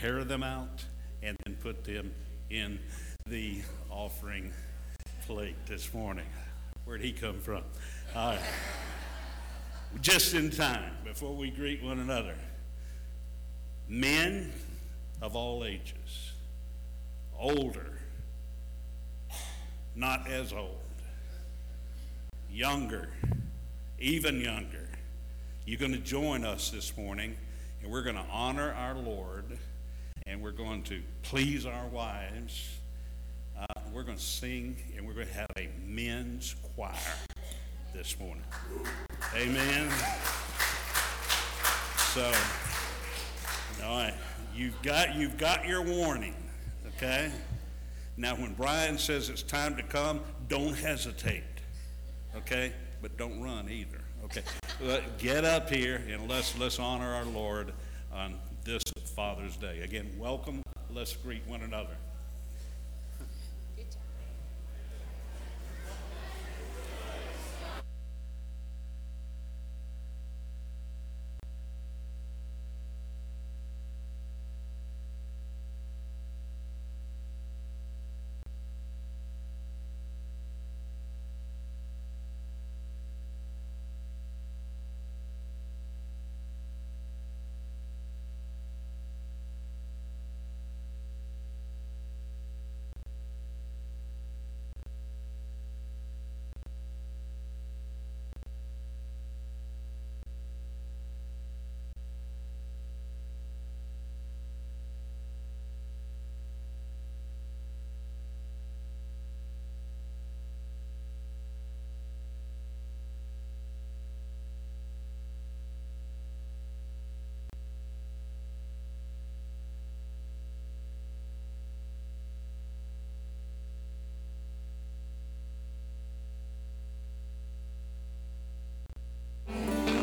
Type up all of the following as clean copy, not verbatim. tear them out, and then put them in the offering plate this morning. Where'd he come from? Just in time, before we greet one another. Men of all ages, older, not as old, younger, even younger. You're going to join us this morning, and we're going to honor our Lord, and we're going to please our wives. We're going to sing, and we're going to have a men's choir this morning. Amen. So, all right, you've got your warning, okay? Now, when Brian says it's time to come, don't hesitate, okay? But don't run either, okay? Get up here and let's honor our Lord on this Father's Day. Again, welcome. Let's greet one another. Hey!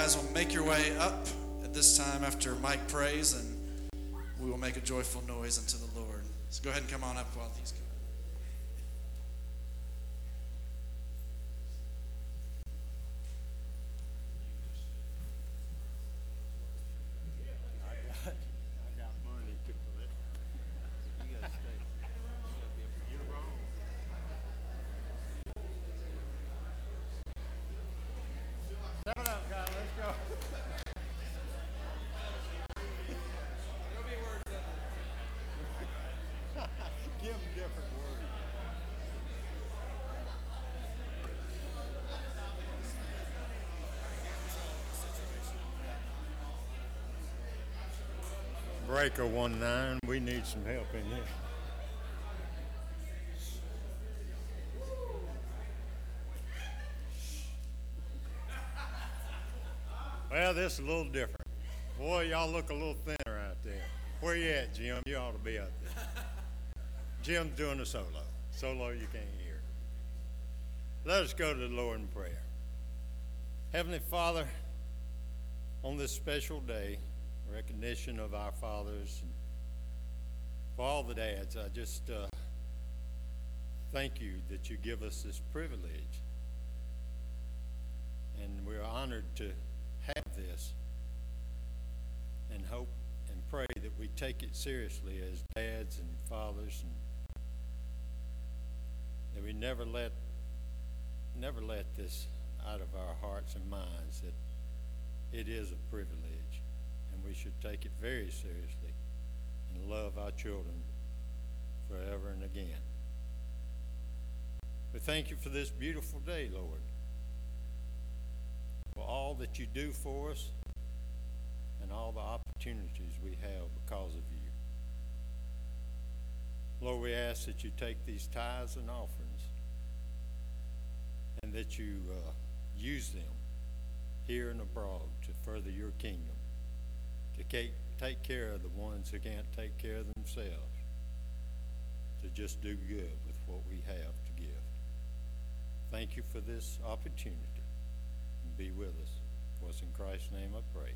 guys will make your way up at this time after Mike prays, and we will make a joyful noise unto the Lord. So go ahead and come on up while these come. Breaker 19, we need some help in here. Well, this is a little different. Boy, y'all look a little thinner out there. Where you at, Jim? You ought to be out there. Jim's doing a solo. Solo you can't hear. Let us go to the Lord in prayer. Heavenly Father, on this special day, recognition of our fathers, and for all the dads, I just thank you that you give us this privilege, and we're honored to have this, and hope and pray that we take it seriously as dads and fathers, and that we never let this out of our hearts and minds, that it is a privilege. We should take it very seriously and love our children forever and again. We thank you for this beautiful day, Lord, for all that you do for us and all the opportunities we have because of you. Lord, we ask that you take these tithes and offerings and that you use them here and abroad to further your kingdom, to take care of the ones who can't take care of themselves, to just do good with what we have to give. Thank you for this opportunity, and be with us. For it's in Christ's name I pray.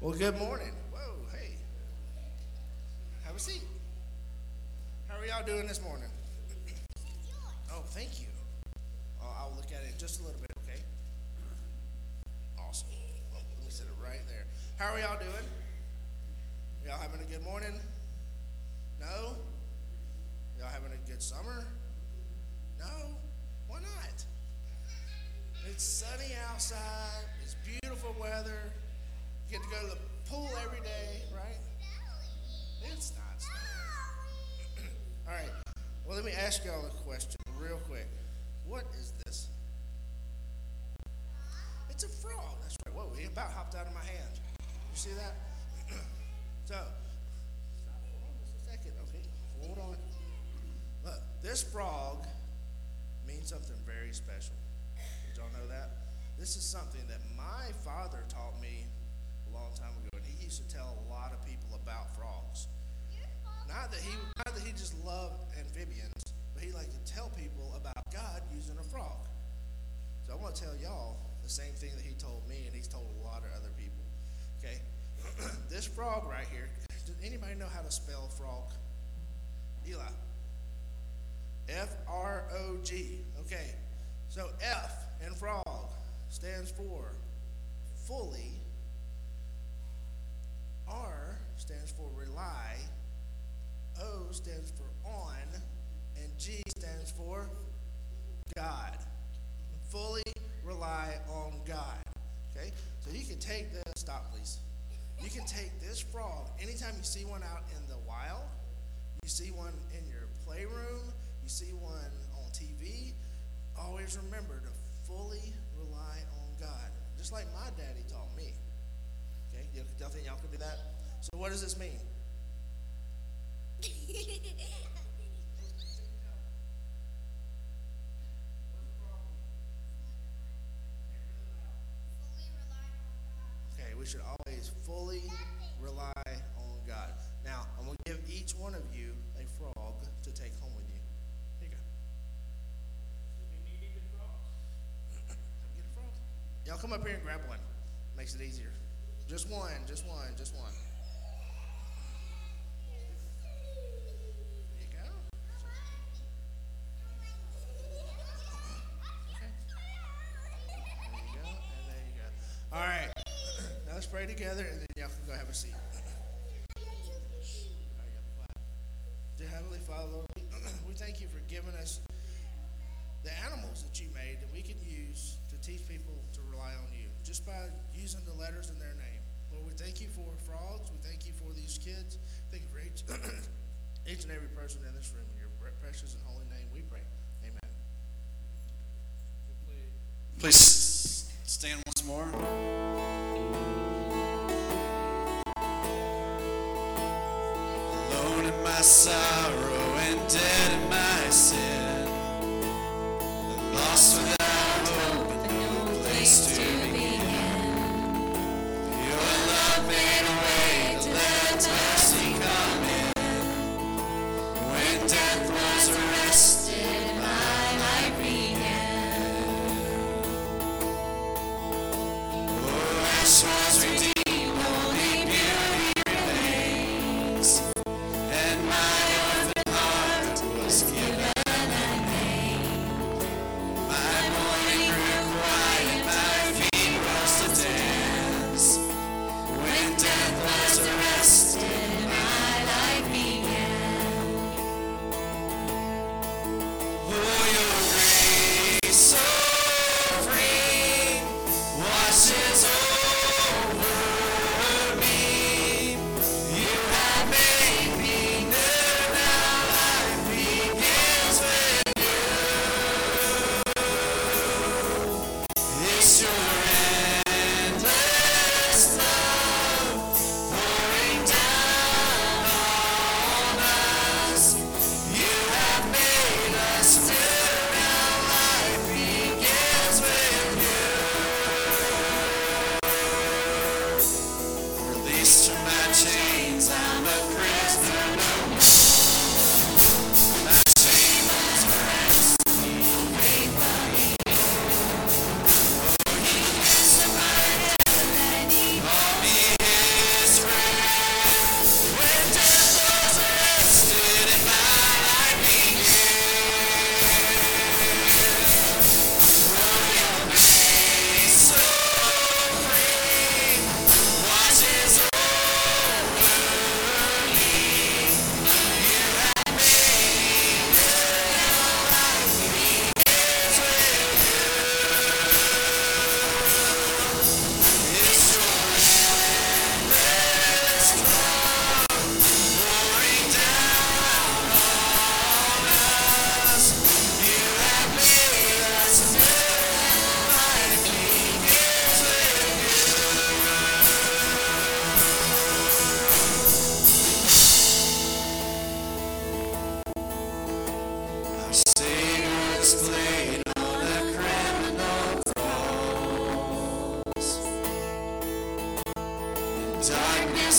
Well, good morning. Whoa, hey. Have a seat. How are y'all doing this morning? Oh, thank you. I'll look at it in just a little bit, okay? Awesome. Oh, let me set it right there. How are y'all doing? Y'all having a good morning? No? Y'all having a good summer? No? Why not? It's sunny outside. It's beautiful weather. You get to go to the pool every day, right? It's not snowy. All right. Well, let me ask y'all a question real quick. What is this? It's a frog. That's right. Whoa, it about hopped out of my hand. You see that? So, stop. Hold on just a second. Okay, hold on. Look, this frog means something very special. Did y'all know that? This is something that my father taught me a long time ago, and he used to tell a lot of people about frogs. Not that he just loved amphibians, but he liked to tell people about God using a frog. So I want to tell y'all the same thing that he told me, and he's told a lot of other people. Okay, this frog right here. Does anybody know how to spell frog? Eli. F-R-O-G. Okay, so F in frog stands for fully. R stands for rely, O stands for on, and G stands for God. Fully rely on God. Okay? So you can take this, stop please. You can take this frog, anytime you see one out in the wild, you see one in your playroom, you see one on TV, always remember to fully rely on God. Just like my daddy taught me. Okay, y'all think y'all can do that? So what does this mean? Okay, we should always fully rely on God. Now, I'm going to give each one of you a frog to take home with you. Here you go. Do you need a frog? Get a frog. Y'all come up here and grab one. Makes it easier. Just one, just one, just one. There you go. Okay. There you go, and there you go. All right, now let's pray together, and then y'all can go have a seat. Dear Heavenly Father, Lord, we thank you for giving us the animals that you made that we can use to teach people to rely on you, just by using the letters in their name. Lord, we thank you for frogs. We thank you for these kids. Thank you for each and every person in this room. In your precious and holy name we pray. Amen. Please stand once more. Alone in my sorrow and dead in my sin, lost without hope and no place to begin. Your love made a way to let mercy come in. When death was arrested, my life began. Oh, ash was redeemed. This is over.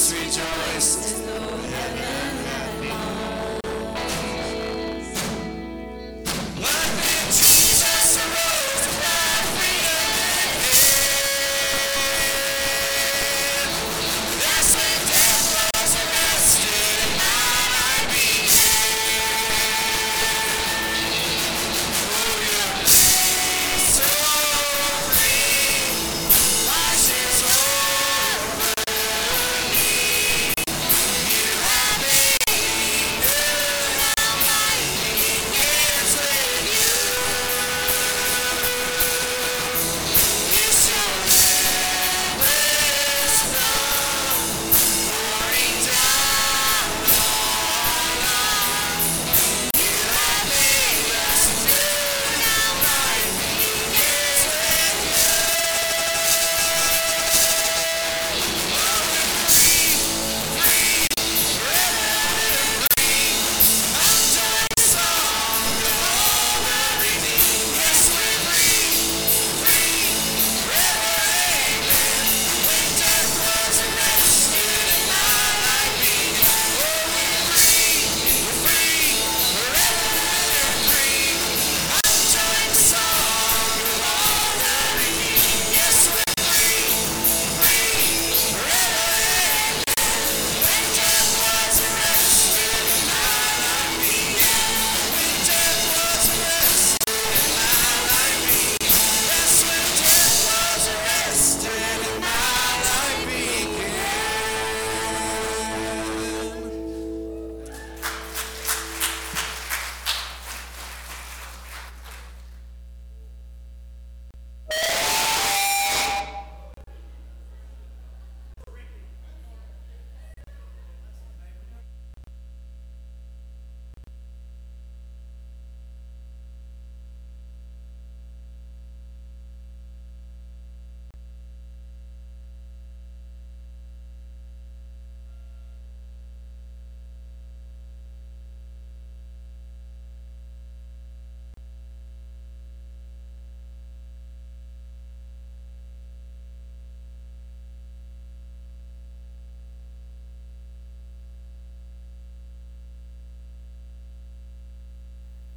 us rejoice in the heaven and behold. But then Jesus arose and died for you. That's when death was arrested and now I begin. For your sins only, my sins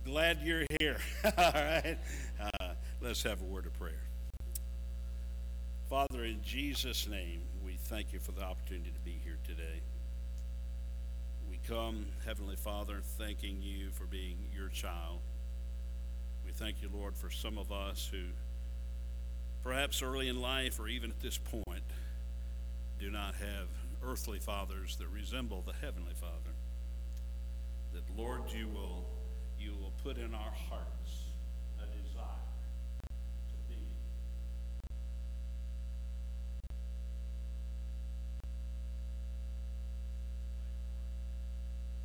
glad you're here. All right. Let's have a word of prayer. Father, in Jesus' name, we thank you for the opportunity to be here today. We come, Heavenly Father, thanking you for being your child. We thank you, Lord, for some of us who perhaps early in life or even at this point do not have earthly fathers that resemble the Heavenly Father. That, Lord, you will put in our hearts a desire to be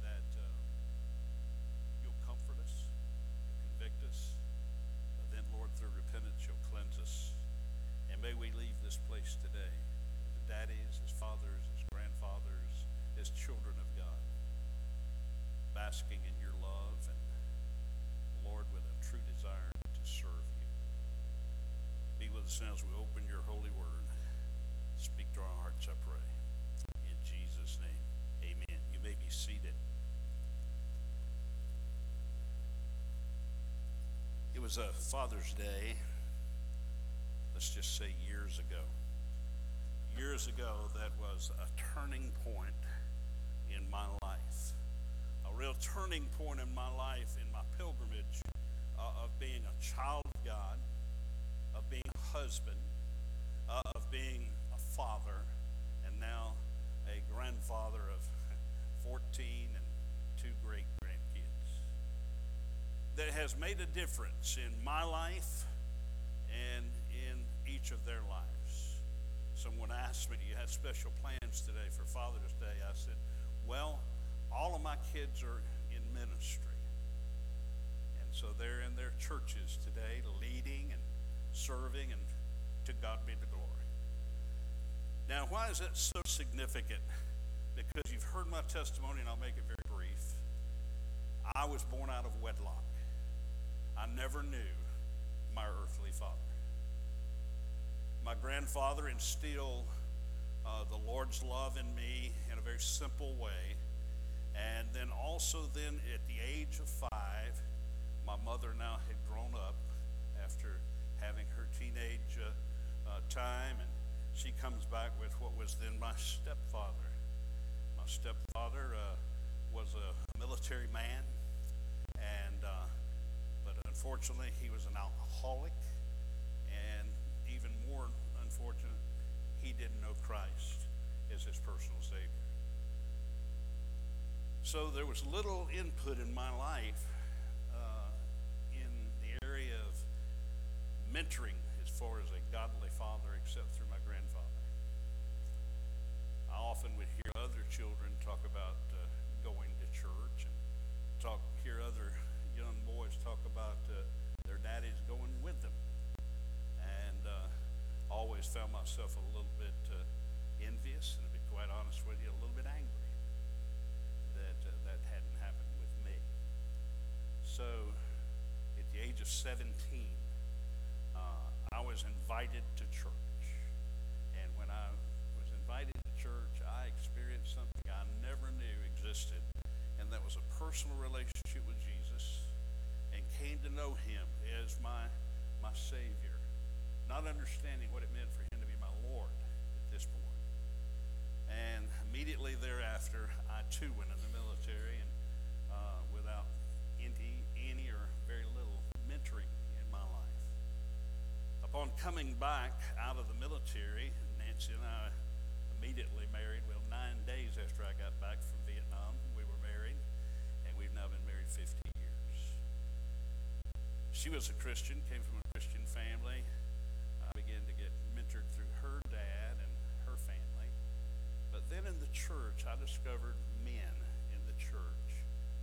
that you'll comfort us, you'll convict us, and then, Lord, through repentance, you'll cleanse us. And may we leave this place today as daddies, as fathers, as grandfathers, as children of God, basking in your love and, Lord, with a true desire to serve you. Be with us now as we open your holy word. Speak to our hearts, I pray. In Jesus' name, amen. You may be seated. It was a Father's Day, let's just say years ago. Years ago, that was a turning point in my life. A real turning point in my life, in my pilgrimage of being a child of God, of being a husband, of being a father, and now a grandfather of 14 and 2 great-grandkids. That has made a difference in my life and in each of their lives. Someone asked me, do you have special plans today for Father's Day? I said, well, all of my kids are in ministry, and so they're in their churches today leading and serving, and to God be the glory. Now, why is that so significant? Because you've heard my testimony, and I'll make it very brief. I was born out of wedlock. I never knew my earthly father. My grandfather instilled the Lord's love in me in a very simple way. And then also then at the age of 5, my mother now had grown up after having her teenage time, and she comes back with what was then my stepfather. My stepfather was a military man, and but unfortunately he was an alcoholic, and even more unfortunate, he didn't know Christ as his personal Savior. So there was little input in my life in the area of mentoring as far as a godly father, except through my grandfather. I often would hear other children talk about going to church, and hear other young boys talk about their daddies going with them, and always found myself a little bit envious, and to be quite honest with you, a little bit angry. That hadn't happened with me. So at the age of 17, I was invited to church. And when I was invited to church, I experienced something I never knew existed, and that was a personal relationship with Jesus, and came to know him as my Savior, not understanding what it meant for him to be my Lord at this point. And immediately thereafter, I too went in the military, and without any or very little mentoring in my life. Upon coming back out of the military, Nancy and I immediately married. Well, 9 days after I got back from Vietnam, we were married, and we've now been married 50 years. She was a Christian, came from a Christian family. I began to get mentored through her dad and her family. But then in the church, I discovered men in the church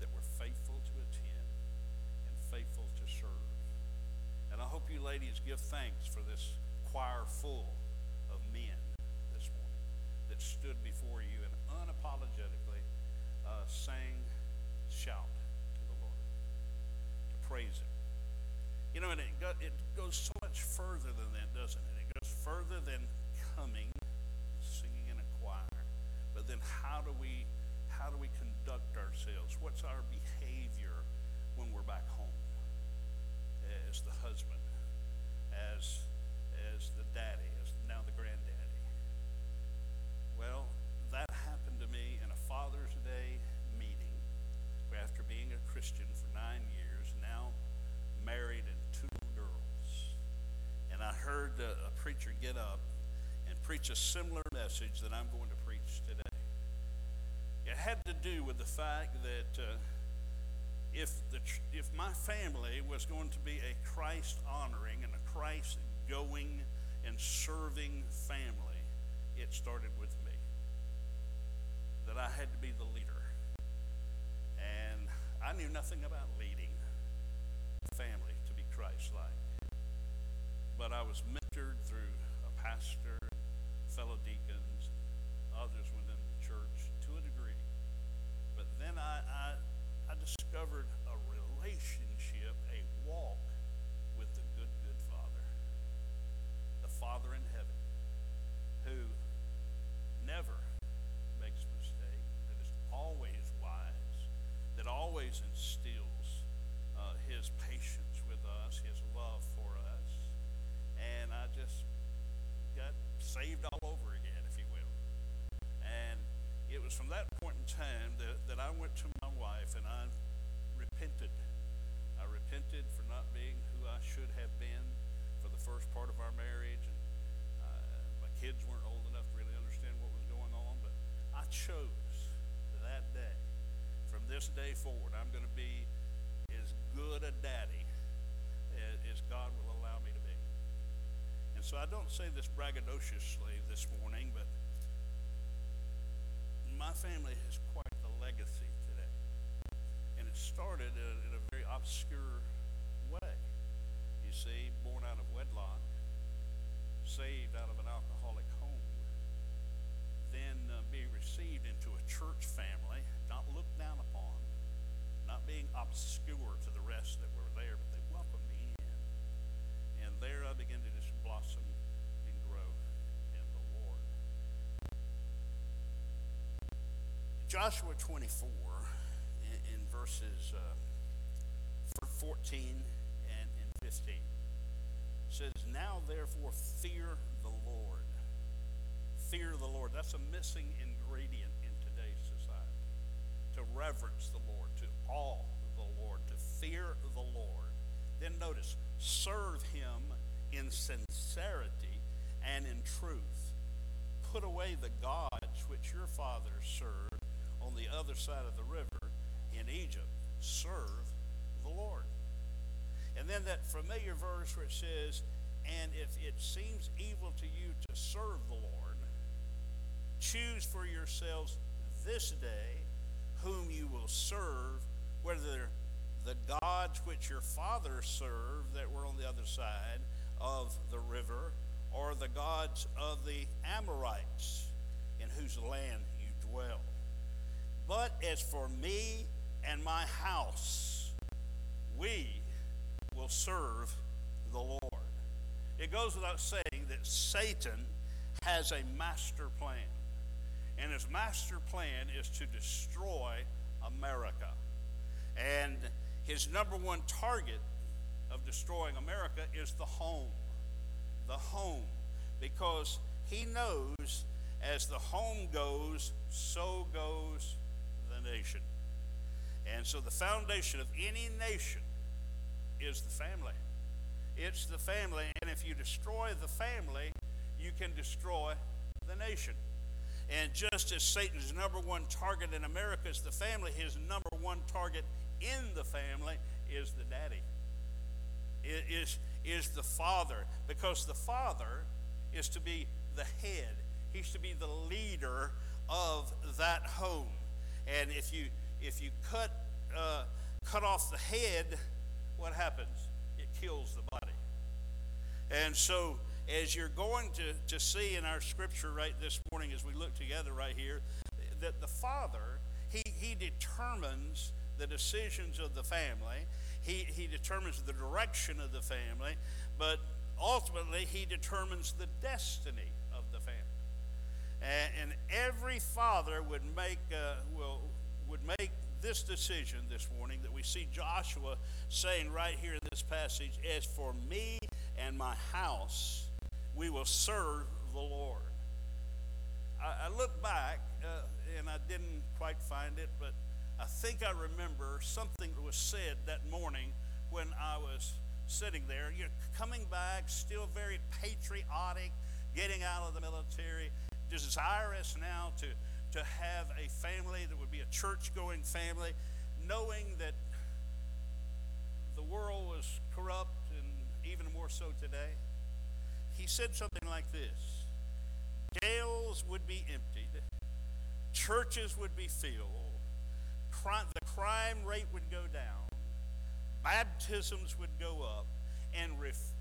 that were faithful to attend and faithful to serve. And I hope you ladies give thanks for this choir full of men this morning that stood before you and unapologetically sang, shout to the Lord, to praise him. You know, and it goes so much further than that, doesn't it? It goes further than coming, singing in a choir. But then how do we conduct ourselves? What's our behavior when we're back home? As the husband, as the daddy, as now the granddaddy. Well, that happened to me in a Father's Day meeting, where after being a Christian for 9 years, now married and 2 little girls. And I heard a preacher get up and preach a similar message that I'm going to preach today. It had to do with the fact that if my family was going to be a Christ-honoring and a Christ-going and serving family, it started with me. That I had to be the leader. And I knew nothing about leading a family to be Christ-like. But I was mentored through a pastor, fellow deacons, others within the church to a degree. But then I discovered a relationship, a walk with the good Father, the Father in heaven, who never makes a mistake, that is always wise, that always instills his patience with us, his love for us. And I just got saved all over again, if you will. And it was from that point in time that I went to my wife and I repented. I repented for not being who I should have been for the first part of our marriage. And, my kids weren't old enough to really understand what was going on, but I chose that day. From this day forward, I'm going to be as good a daddy as God will allow me to be. And so I don't say this braggadociously this morning, but my family has quite the legacy today. And it started in a very obscure way. You see, born out of wedlock, saved out of an alcoholic home, then being received into a church family, not looked down upon, not being obscure to the rest that were there, but they welcomed me in. And there I began to just blossom and grow in the Lord. Joshua 24 in verses 14 and 15 says, "Now therefore fear the Lord." Fear the Lord. That's a missing ingredient in today's society. To reverence the Lord, to awe the Lord, to fear the Lord. Then notice, serve him in sincerity and in truth. Put away the gods which your fathers served on the other side of the river in Egypt. Serve the Lord. And then that familiar verse where it says, "And if it seems evil to you to serve the Lord, choose for yourselves this day whom you will serve, whether the gods which your fathers served that were on the other side of the river, or the gods of the Amorites in whose land you dwell. But as for me and my house, we will serve the Lord." It goes without saying that Satan has a master plan. And his master plan is to destroy America. And his number one target of destroying America is the home. The home. Because he knows as the home goes, so goes the nation. And so the foundation of any nation is the family. It's the family. And if you destroy the family, you can destroy the nation. And just as Satan's number one target in America is the family, his number one target in the family is the daddy. It is the father. Because the father is to be the head. He's to be the leader of that home. And if you cut off the head, what happens? It kills the body. And so, as you're going to see in our scripture right this morning, as we look together right here, that the father, he determines the decisions of the family. He determines the direction of the family, but ultimately he determines the destiny of the family. And every father would make this decision this morning that we see Joshua saying right here in this passage, "As for me and my house, we will serve the Lord." I look back, and I didn't quite find it, but I think I remember something that was said that morning when I was sitting there. You're coming back, still very patriotic, getting out of the military, desirous now to have a family that would be a church-going family, knowing that the world was corrupt and even more so today. He said something like this: jails would be emptied, churches would be filled, the crime rate would go down, baptisms would go up, and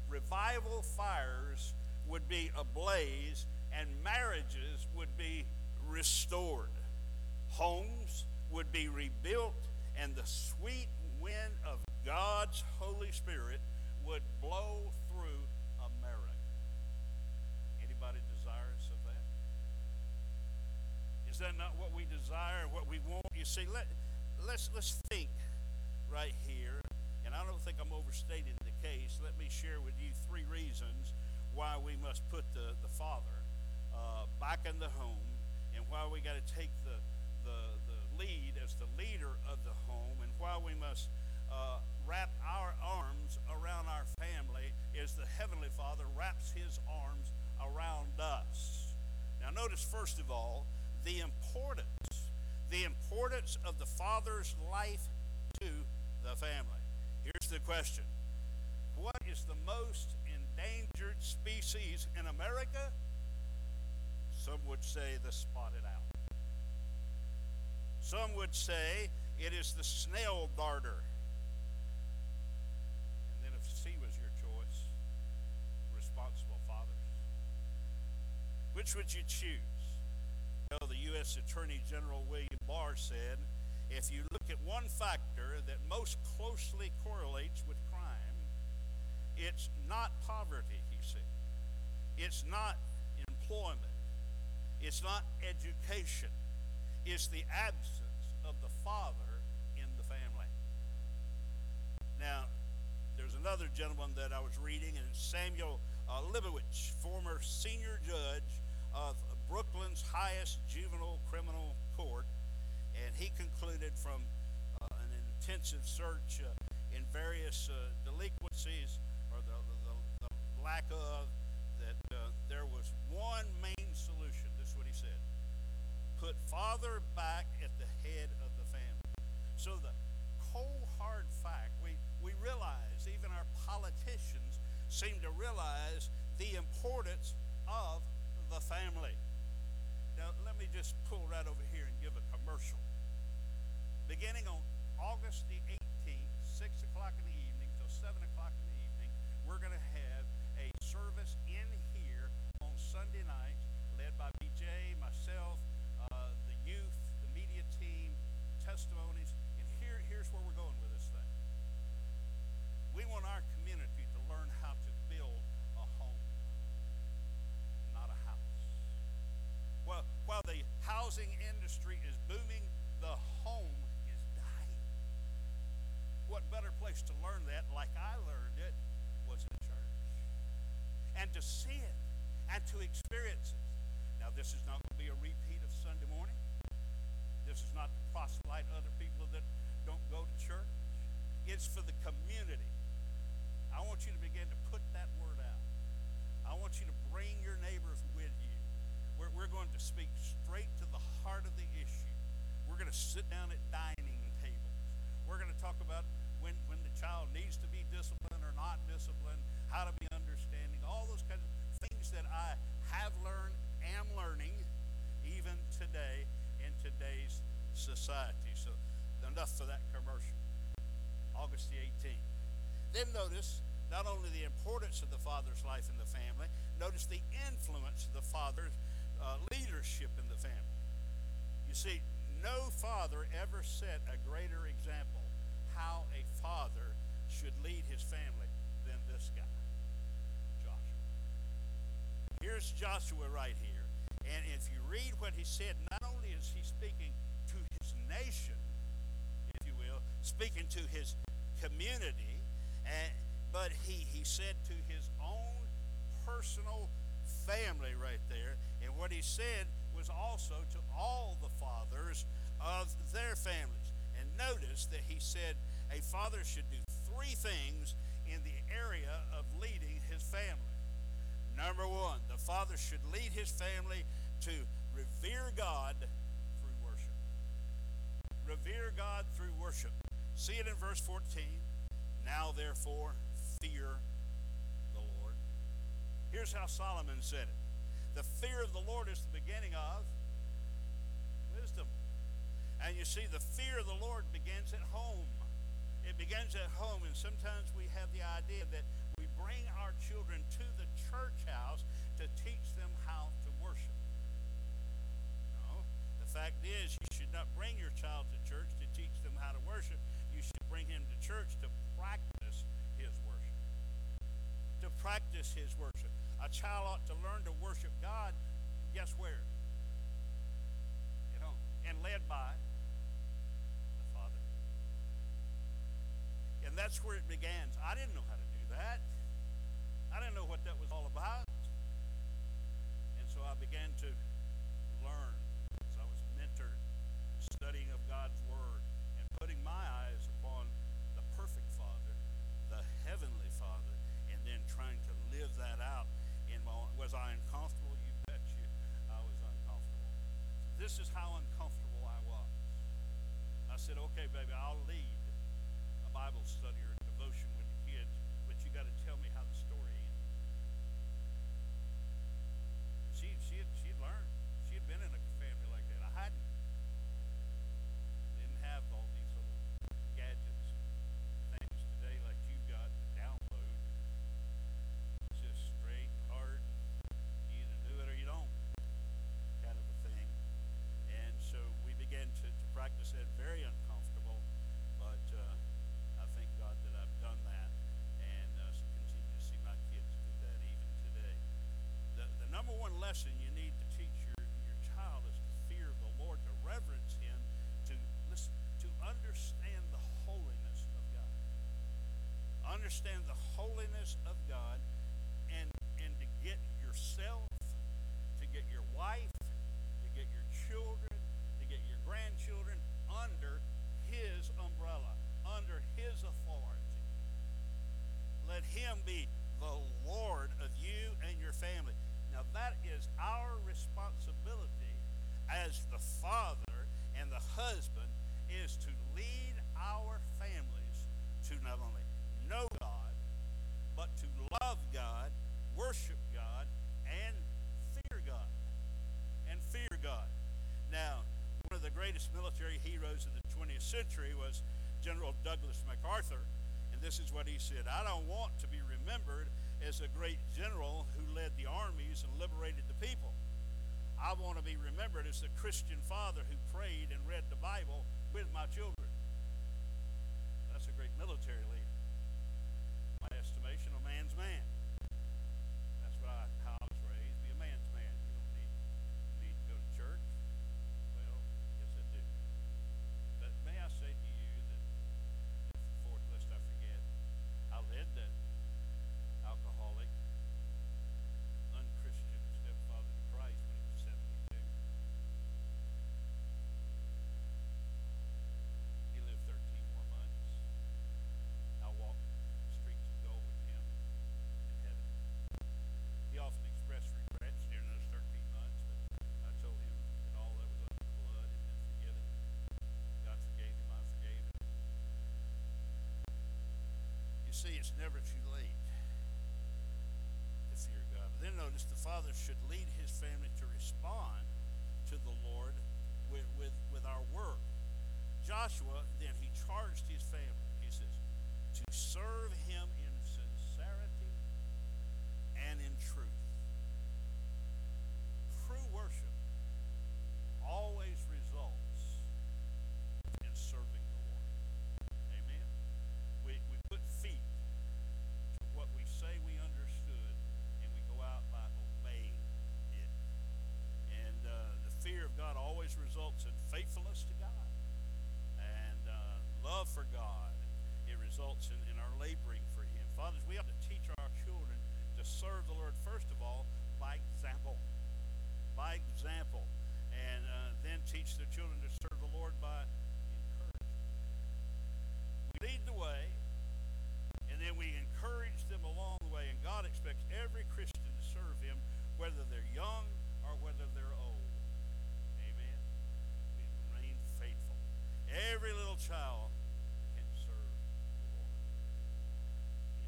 revival fires would be ablaze, and marriages would be restored. Homes would be rebuilt, and the sweet wind of God's Holy Spirit would blow through America. Anybody desirous of that? Is that not what we desire, what we want? You see, let's think right here, and I don't think I'm overstating the case. Let me share with you three reasons why we must put the father back in the home, and why we got to take the lead as the leader of the home, and why we must wrap our arms around our family as the Heavenly Father wraps his arms around us. Now notice, first of all, the importance of the father's life to the family. Here's the question: what is the most endangered species in America? Some would say the spotted owl. Some would say it is the snail darter. And then if C was your choice, responsible fathers. Which would you choose? Well, the U.S. Attorney General William Barr said, if you look at one factor that most closely correlates with crime, it's not poverty, he said. It's not employment. It's not education. is the absence of the father in the family. Now, there's another gentleman that I was reading, and Samuel Libowitz, former senior judge of Brooklyn's highest juvenile criminal court, and he concluded from an intensive search in various delinquencies, or the lack of, that there was one main solution. This is what he said: put father back at the head of the family. So the cold hard fact, we realize, even our politicians seem to realize the importance of the family. Now let me just pull right over here and give a commercial. Beginning on August the 18th, 6 o'clock in the evening till 7 o'clock in the evening, we're going to have a service in here on Sunday nights led by BJ, myself, the youth, the media team, testimonies. And here's where we're going with this thing. We want our community to learn how to build a home, not a house. Well, while the housing industry is booming, the home is dying. What better place to learn that, like I learned it, was in church. And to see it and to experience it. Now, this is not going to be a repeat of Sunday morning. This is not to proselyte other people that don't go to church. It's for the community. I want you to begin to put that word out. I want you to bring your neighbors with you. We're going to speak straight to the heart of the issue. We're going to sit down at dining tables. We're going to talk about when the child needs to be disciplined or not disciplined, how to be understanding, all those kinds of things that I have learned, am learning, even today in today's society. So enough for that commercial. August the 18th. Then notice not only the importance of the father's life in the family, notice the influence of the father's leadership in the family. You see, no father ever set a greater example how a father should lead his family than this guy, Joshua. Here's Joshua right here. And if you read what he said, not only is he speaking to his nation, if you will, speaking to his community, but he said to his own personal family right there, and what he said was also to all the fathers of their families. And notice that he said a father should do three things in the area of leading his family. Number one, the father should lead his family to revere God through worship. Revere God through worship. See it in verse 14. Now, therefore, fear the Lord. Here's how Solomon said it. The fear of the Lord is the beginning of wisdom. And you see, the fear of the Lord begins at home. It begins at home, and sometimes we have the idea that we bring our children to the church house to teach them how to worship. No, the fact is, you should not bring your child to church to teach them how to worship. You should bring him to church to practice his worship. To practice his worship. A child ought to learn to worship God, guess where? At home. And led by the Father. And that's where it begins. I didn't know how to do that. I didn't know what that was all about. And so I began to learn. So I was mentored, studying of God's Word, and putting my eyes upon the perfect Father, the Heavenly Father, and then trying to live that out. Was I uncomfortable? You bet you I was uncomfortable. This is how uncomfortable I was. I said, okay, baby, I'll lead a Bible study or a devotion with the kids, but you got to tell me how the story ends. She had learned. She had been in a family like that. I hadn't. Didn't have all these little gadgets, things today like you've got to download. It's just straight, hard. You either do it or you don't, kind of a thing. And so we began to practice that. Very uncomfortable, but I thank God that I've done that and continue to see my kids do that even today. The number one lesson you need to teach your child is to fear the Lord, to reverence understand the holiness of God, and to get yourself, to get your wife, to get your children, to get your grandchildren under His umbrella, under His authority. Let Him be the Lord of you and your family. Now that is our responsibility as the father and the husband, is to lead our families to not only know God, but to love God, worship God, and fear God. And fear God. Now, one of the greatest military heroes of the 20th century was General Douglas MacArthur, and this is what he said: "I don't want to be remembered as a great general who led the armies and liberated the people. I want to be remembered as the Christian father who prayed and read the Bible with my children." That's a great military leader. In my estimation, a man's man. That's what how I was raised, be a man's man. You don't need to go to church. Well, yes, I do. But may I say to you that, if the fourth list I forget, I led that alcoholic, unchristian stepfather to Christ when he was 72. He lived 13 more months. I walked the streets of gold with him in heaven. He often expressed regrets during those 13 months, but I told him that all that was under the blood had been forgiven. God forgave him, I forgave him. You see, it's never too late. Then notice the father should lead his family to respond to the Lord with our work. Joshua, then, he charged his family, he says, to serve him in sincerity and in truth. True worship always results in serving the Lord. Amen? We put feet to what we say we understood, out by obeying it. And the fear of God always results in faithfulness to God and love for God. It results in our laboring for Him. Fathers, we have to teach our children to serve the Lord, first of all, by example. By example. And then teach their children to serve the Lord by encouragement. We lead the way, and then we encourage them along the way. And God expects every Christian serve Him, whether they're young or whether they're old. Amen. We remain faithful. Every little child can serve the Lord.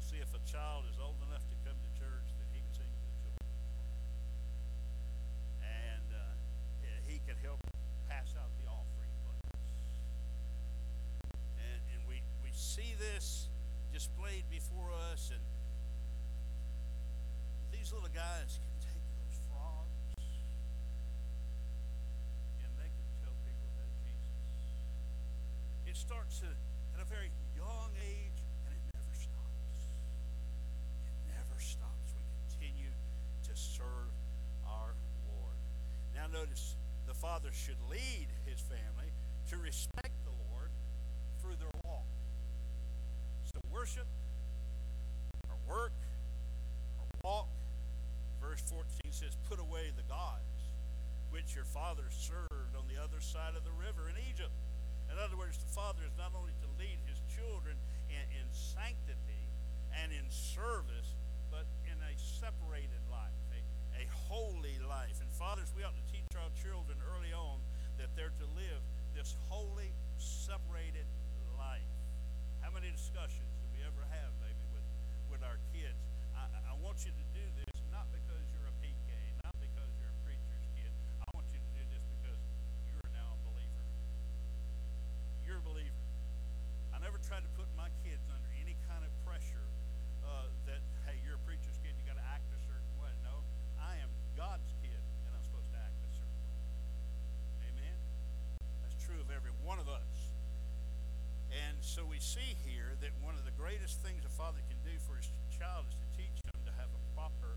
You see, if a child is old enough to come to church, then he can sing to the children. And he can help pass out the offering plates. And we see this displayed before us, and these little guys can take those frogs and they can tell people about Jesus. It starts at a very young age, and it never stops. It never stops. We continue to serve our Lord. Now notice, the father should lead his family to respect the Lord through their walk. So worship, or work, or walk. Verse 14 says, "Put away the gods which your fathers served on the other side of the river in Egypt." In other words, the father is not only to lead his children in sanctity and in service, but in a separated life, a holy life. And fathers, we ought to teach our children early on that they're to live this holy, separated life. How many discussions do we ever have, baby, with our kids? I want you to do this. Not because you're a PK, not because you're a preacher's kid. I want you to do this because you're now a believer. You're a believer. I never tried to put my kids under any kind of pressure that, hey, you're a preacher's kid, you got to act a certain way. No, I am God's kid, and I'm supposed to act a certain way. Amen? That's true of every one of us. And so we see here that one of the greatest things a father can do for his child is to teach him to have a proper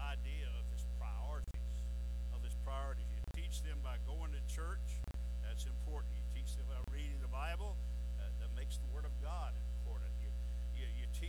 idea of his priorities, You teach them by going to church. That's important. You teach them by reading the Bible. That makes the Word of God important. You teach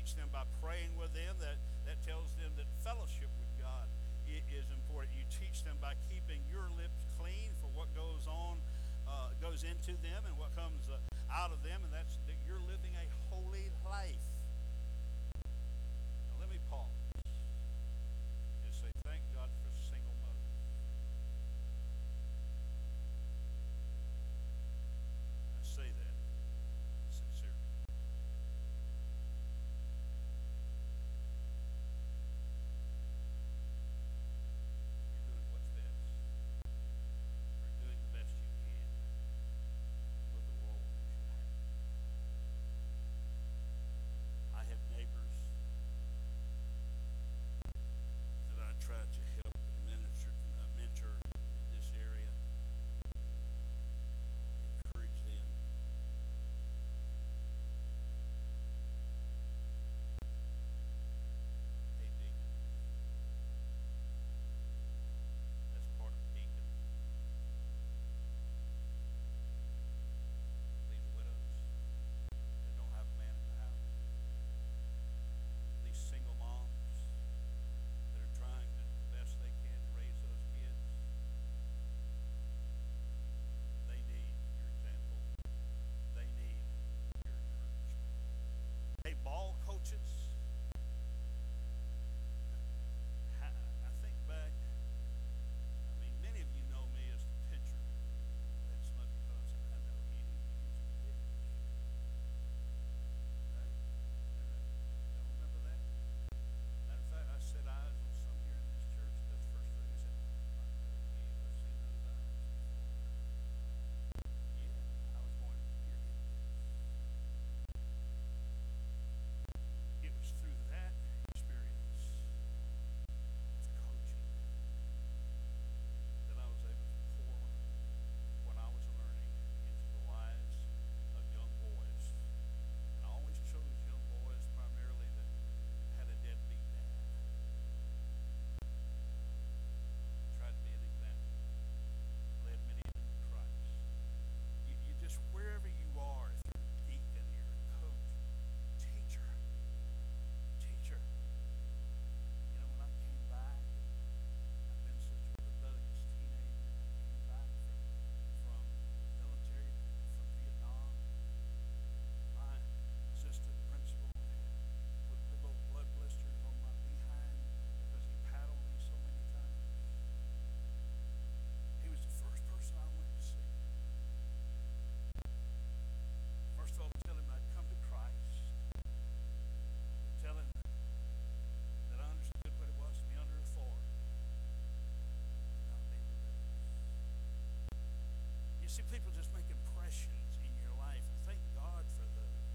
see people just make impressions in your life. Thank God for those.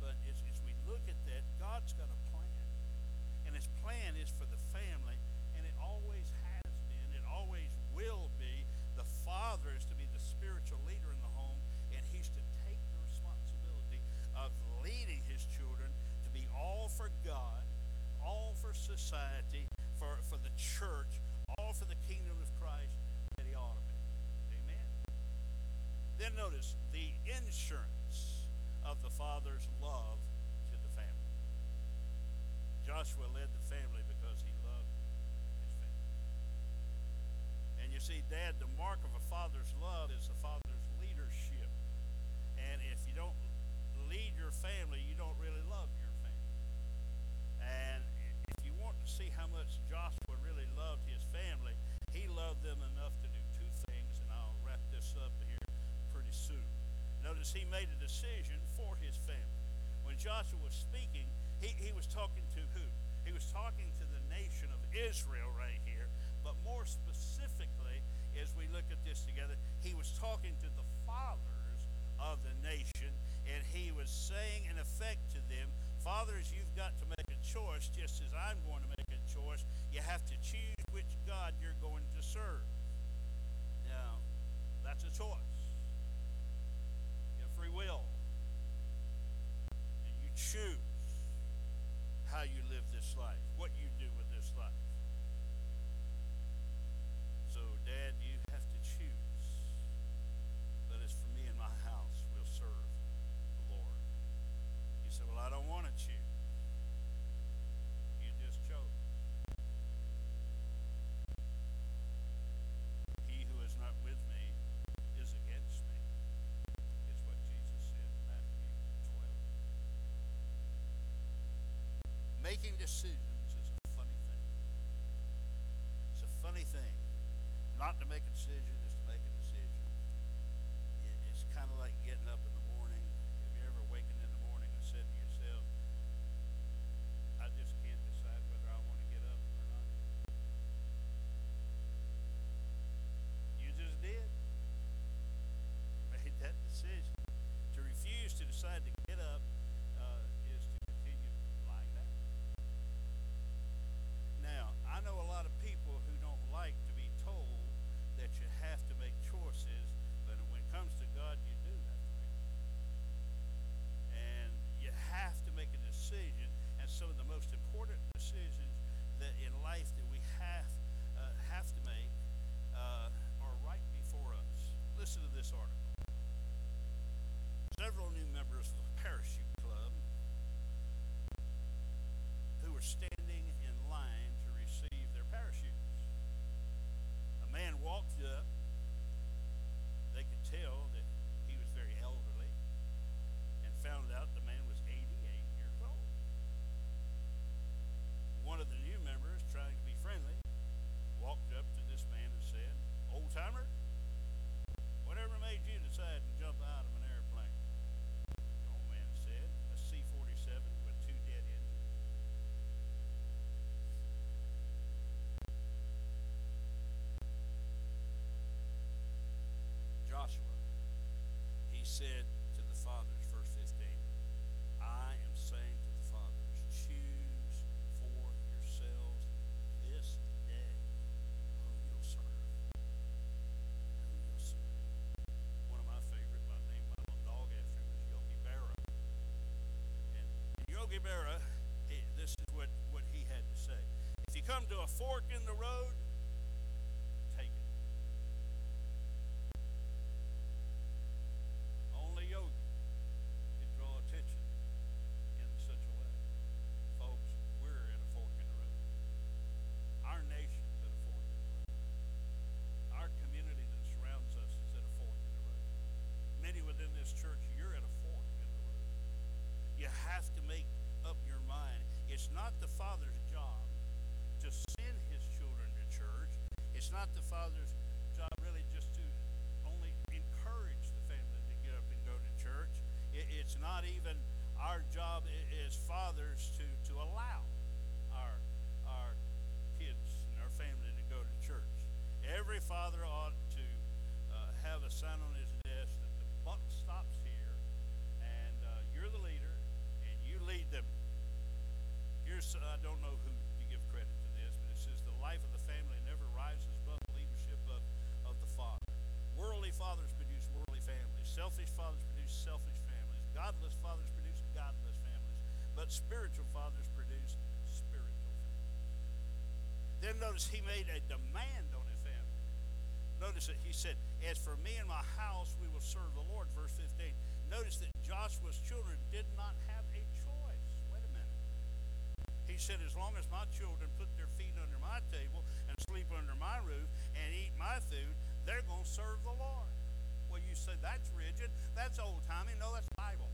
But as we look at that, God's got a plan. And his plan is for the family, and it always has been, it always will be. The father is to be the spiritual leader in the home, and he's to take the responsibility of leading his children to be all for God, all for society, for the church, all for the kingdom of Christ. Then notice the insurance of the father's love to the family. Joshua led the family because he loved his family. And you see, Dad, the mark of a father's love is the father's leadership. And if you don't lead your family, you don't really love your family. And if you want to see how much Joshua really loved his family, he loved them enough to do two things, and I'll wrap this up here pretty soon. Notice he made a decision for his family. When Joshua was speaking, he was talking to who? He was talking to the nation of Israel right here, but more specifically, as we look at this together, he was talking to the fathers of the nation, and he was saying in effect to them, fathers, you've got to make a choice just as I'm going to make a choice. You have to choose which God you're going to serve. Now, that's a choice. Free will, and you choose how you live this life, what you do with this life. So, Dad, you have to choose. But as for me and my house, we'll serve the Lord. You say, well, I don't want to choose. You just chose. He who is not with me is against me. Making decisions is a funny thing. It's a funny thing. Not to make a decision is to make a decision. It's kind of like getting up in the morning. Have you ever wakened in the morning and said to yourself, I just can't decide whether I want to get up or not? You just did. Made that decision. To refuse to decide to get up is to continue like that. Now, I know a lot of people who don't like to be told that you have to make choices, but when it comes to God, you do have to make choices. And you have to make a decision, and some of the most important decisions that in life that we have to make are right before us. Listen to this article. Several new members of the Parachute Club who were standing in line to receive their parachutes. A man walked up. They could tell that he was very elderly and found out the man was 88 years old. One of the new members, trying to be friendly, walked up to this man and said, "Old-timer, whatever made you decide to jump out of an airplane?" With two dead engines. Joshua, he said to the fathers, verse 15, I am saying to the fathers, choose for yourselves this day who you'll serve. Who you'll serve. One of my favorite, by name, my little dog after him was Yogi Berra. Yogi Berra, this is what he had to say. If you come to a fork in the road, take it. Only Yogi could draw attention in such a way. Folks, we're at a fork in the road. Our nation's at a fork in the road. Our community that surrounds us is at a fork in the road. Many within this church, you're at a fork. You have to make up your mind. It's not the father's job to send his children to fathers produce selfish families. Godless fathers produce godless families. But spiritual fathers produce spiritual families. Then notice he made a demand on his family. Notice that he said, as for me and my house, we will serve the Lord. Verse 15. Notice that Joshua's children did not have a choice. Wait a minute. He said, as long as my children put their feet under my table and sleep under my roof and eat my food, they're going to serve the Lord. Well, you say, that's rigid. That's old-timey. No, that's Bible.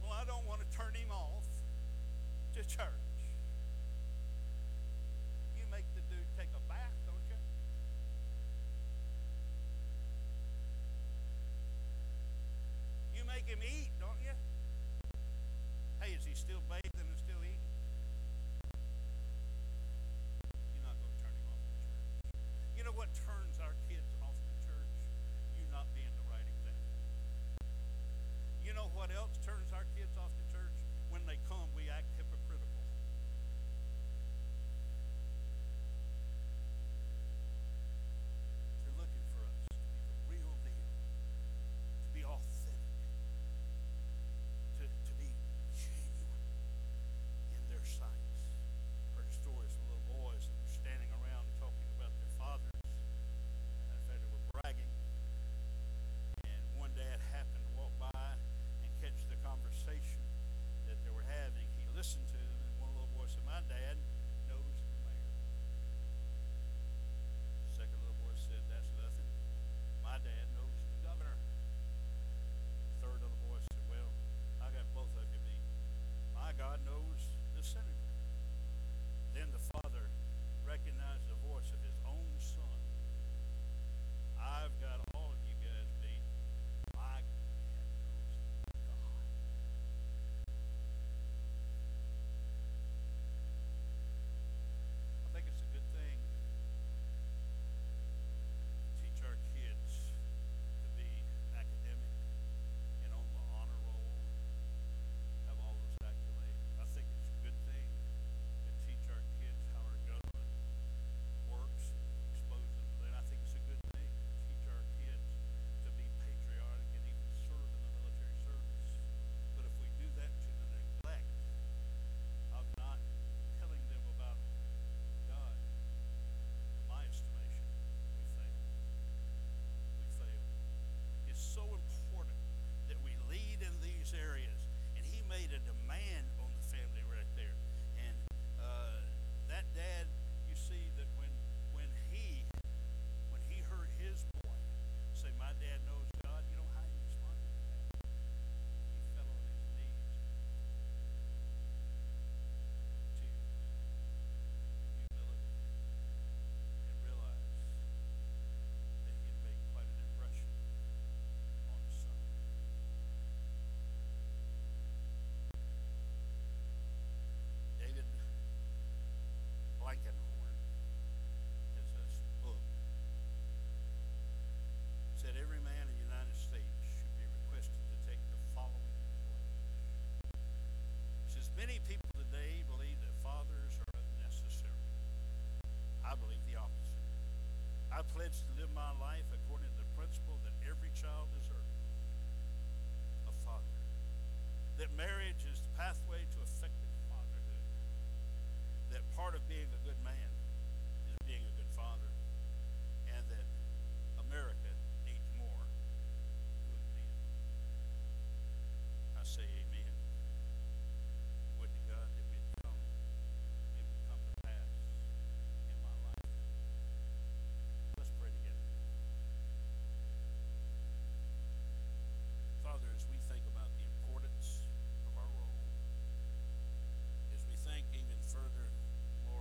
Well, I don't want to turn him off to church. You make the dude take a bath, don't you? You make him eat, don't you? Hey, is he still bathing and still eating? What turns our kids off the church? You not being the right example. You know what else turns our kids off the church? When they come, we act hypocritical. They're looking for us to be the real deal, to be authentic, to be genuine in their sights. I heard stories of little boys that were standing around talking about their father. Bragging, and one dad happened to walk by and catch the conversation that they were having. He listened to them, and one little boy said, my dad knows the mayor. The second little boy said, that's nothing. My dad knows the governor. The third little boy said, well, I got both of you beat. My God knows the senator. Then the father recognized the voice of his own son. I've got all of you guys beat. My God knows God. I think it's a good thing to teach our kids to be academic and on the honor roll, have all those accolades. I think it's a good thing to teach our kids how our government works, expose them to that. I think it's a good thing. Blankenhorn has a book. It said every man in the United States should be requested to take the following pledge. It says many people today believe that fathers are unnecessary. I believe the opposite. I pledge to live my life according to the principle that every child deserves a father. That marriage is the pathway to effective. That part of being a good man is being a good father, and that America needs more good men. I say amen. Would to God that it would come to pass in my life. Let's pray together. Father, as we think about the importance of our role, as we think even further, Lord,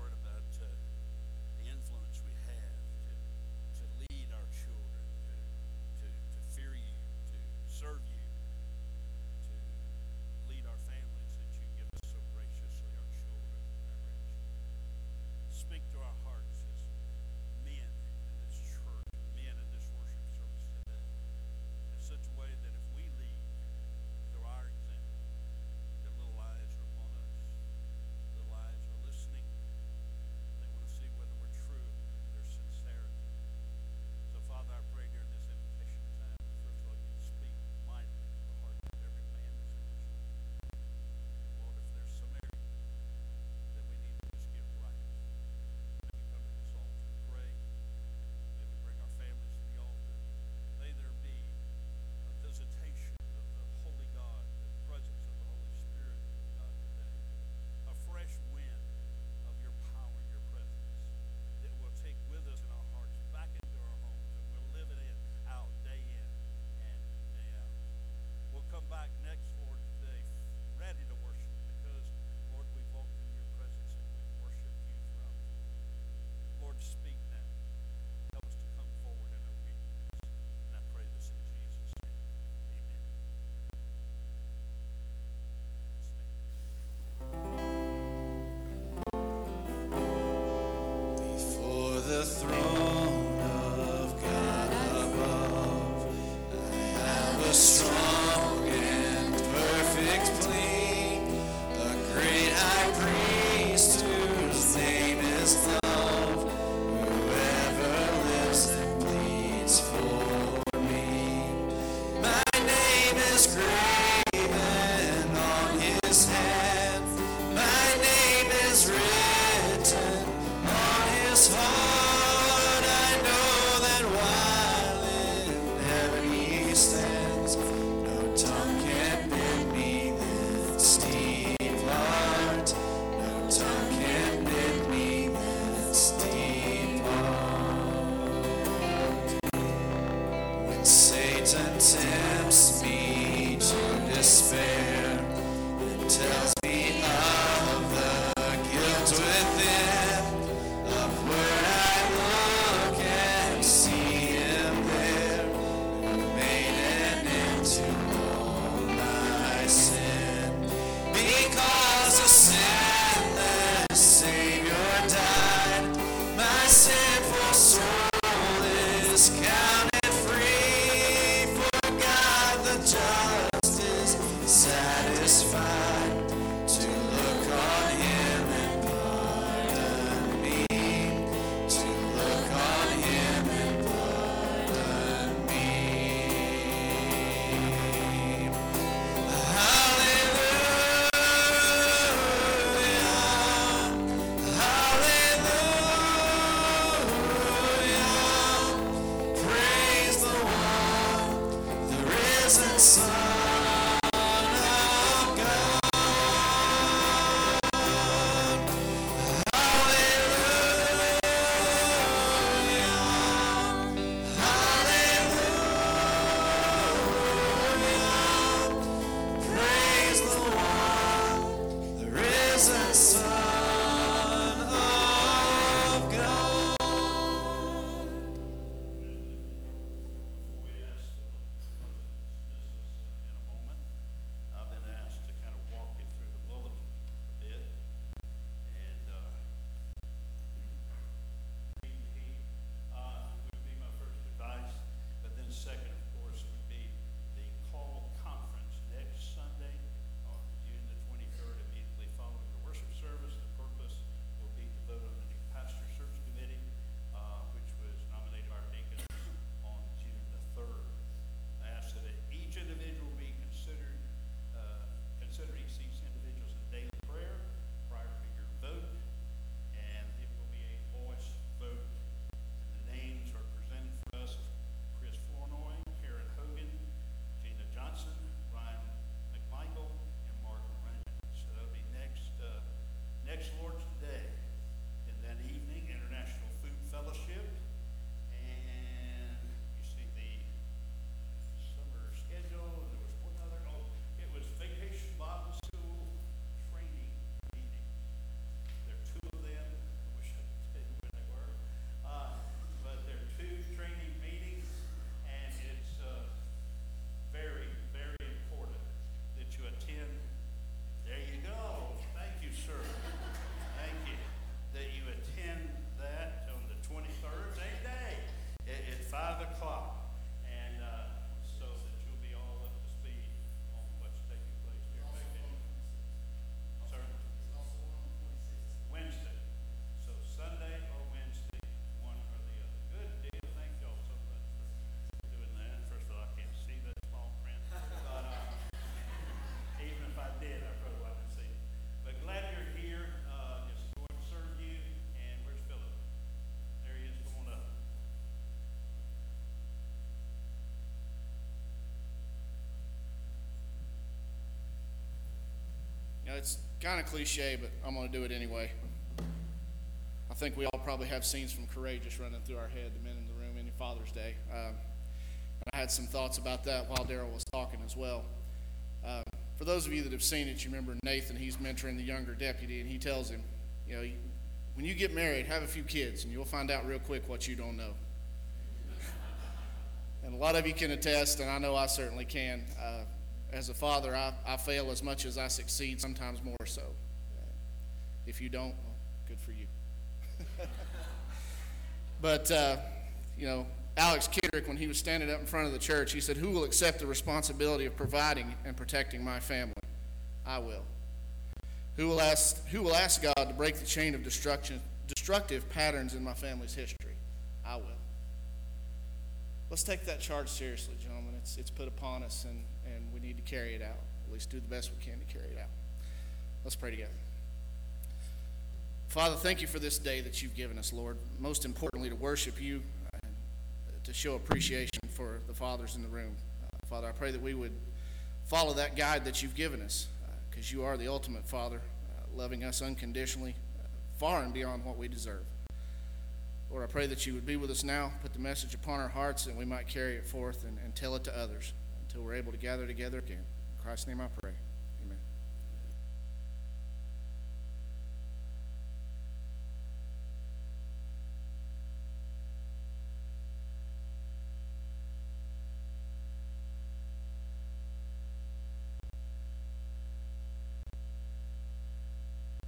tempts me to despair and tells me of the guilt within, of where I look and see him there, who made an end to all my sin. Because of sin, the Savior died, my sinful soul is counted satisfied to look on him and pardon me, to look on him and pardon me. Hallelujah, hallelujah, praise the one, the risen Son. It's kind of cliche, but I'm going to do it anyway. I think we all probably have scenes from Courageous running through our head, the men in the room, any Father's Day. And I had some thoughts about that while Darryl was talking as well. For those of you that have seen it, you remember Nathan, he's mentoring the younger deputy, and he tells him, you know, when you get married, have a few kids, and you'll find out real quick what you don't know. And a lot of you can attest, and I know I certainly can. As a father, I fail as much as I succeed, sometimes more so. If you don't, well, good for you. But, you know, Alex Kendrick, when he was standing up in front of the church, he said, "Who will accept the responsibility of providing and protecting my family? I will. Who will ask God to break the chain of destructive patterns in my family's history? I will." Let's take that charge seriously, gentlemen. It's put upon us, and we need to carry it out, at least do the best we can to carry it out. Let's pray together. Father, thank you for this day that you've given us, Lord. Most importantly, to worship you, to show appreciation for the fathers in the room. Father, I pray that we would follow that guide that you've given us, because you are the ultimate Father, loving us unconditionally, far and beyond what we deserve. Lord, I pray that you would be with us now, put the message upon our hearts, and we might carry it forth and tell it to others until we're able to gather together again. In Christ's name I pray.